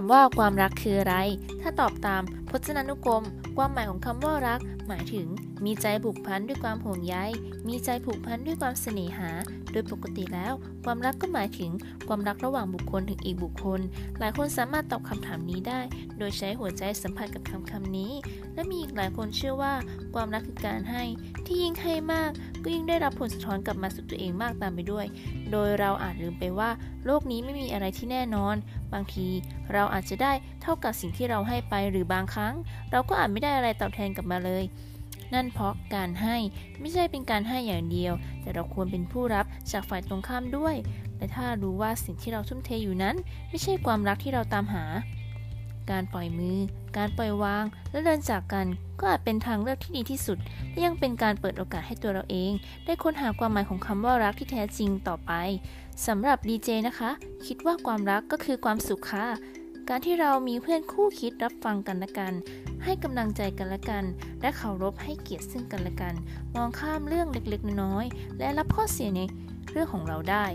ามว่าความรักคืออะไรถ้าตอบตามพจนานุกรมความหมายของคำว่ารักหมายถึงมีใจผูกพันด้วยความห่วงใยมีใจผูกพันด้วยความเสน่หาโดยปกติแล้วความรักก็หมายถึงความรักระหว่างบุคคลถึงอีกบุคคลหลายคนสามารถตอบคำถามนี้ได้โดยใช้หัวใจสัมผัสกับคำนี้และมีอีกหลายคนเชื่อว่าความรักคือการให้ที่ยิ่งให้มากก็ยิ่งได้รับผลสะท้อนกลับมาสู่ตัวเองมากตามไปด้วยโดยเราอาจลืมไปว่าโลกนี้ไม่มีอะไรที่แน่นอนบางทีเราอาจจะได้เท่ากับสิ่งที่เราให้ไปหรือบางครั้งเราก็อาจไม่ได้อะไรตอบแทนกลับมาเลยนั่นเพราะการให้ไม่ใช่เป็นการให้อย่างเดียวแต่เราควรเป็นผู้รับจากฝ่ายตรงข้ามด้วยและถ้ารู้ว่าสิ่งที่เราทุ่มเทอยู่นั้นไม่ใช่ความรักที่เราตามหาการปล่อยมือการปล่อยวางและเดินจากกันก็อาจเป็นทางเลือกที่ดีที่สุดและยังเป็นการเปิดโอกาสให้ตัวเราเองได้ค้นหาความหมายของคำว่ารักที่แท้จริงต่อไปสำหรับดีเจนะคะคิดว่าความรักก็คือความสุขค่ะการที่เรามีเพื่อนคู่คิดรับฟังกันและกันให้กำลังใจกันและกันและเคารพให้เกียรติซึ่งกันและกันมองข้ามเรื่องเล็กๆน้อยๆและรับข้อเสียในเรื่องของเราได้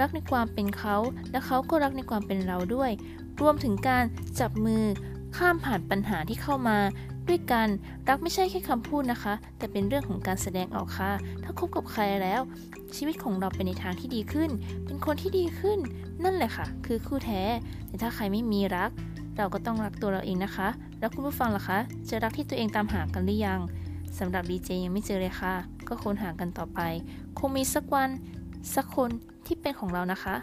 รักในความเป็นเขาและเขาก็รักในความเป็นเราด้วยรวมถึงการจับมือข้ามผ่านปัญหาที่เข้ามาด้วยกันรักไม่ใช่แค่คำพูดนะคะแต่เป็นเรื่องของการแสดงออกค่ะถ้าคบกับใครแล้วชีวิตของเราไปในทางที่ดีขึ้นเป็นคนที่ดีขึ้นนั่นแหละค่ะคือคู่แท้แต่ถ้าใครไม่มีรักเราก็ต้องรักตัวเราเองนะคะแล้วคุณผู้ฟังล่ะคะเจอรักที่ตัวเองตามหากันหรือยังสำหรับดีเจยังไม่เจอเลยค่ะก็ค้นหากันต่อไปคงมีสักวันสักคนที่เป็นของเรานะคะ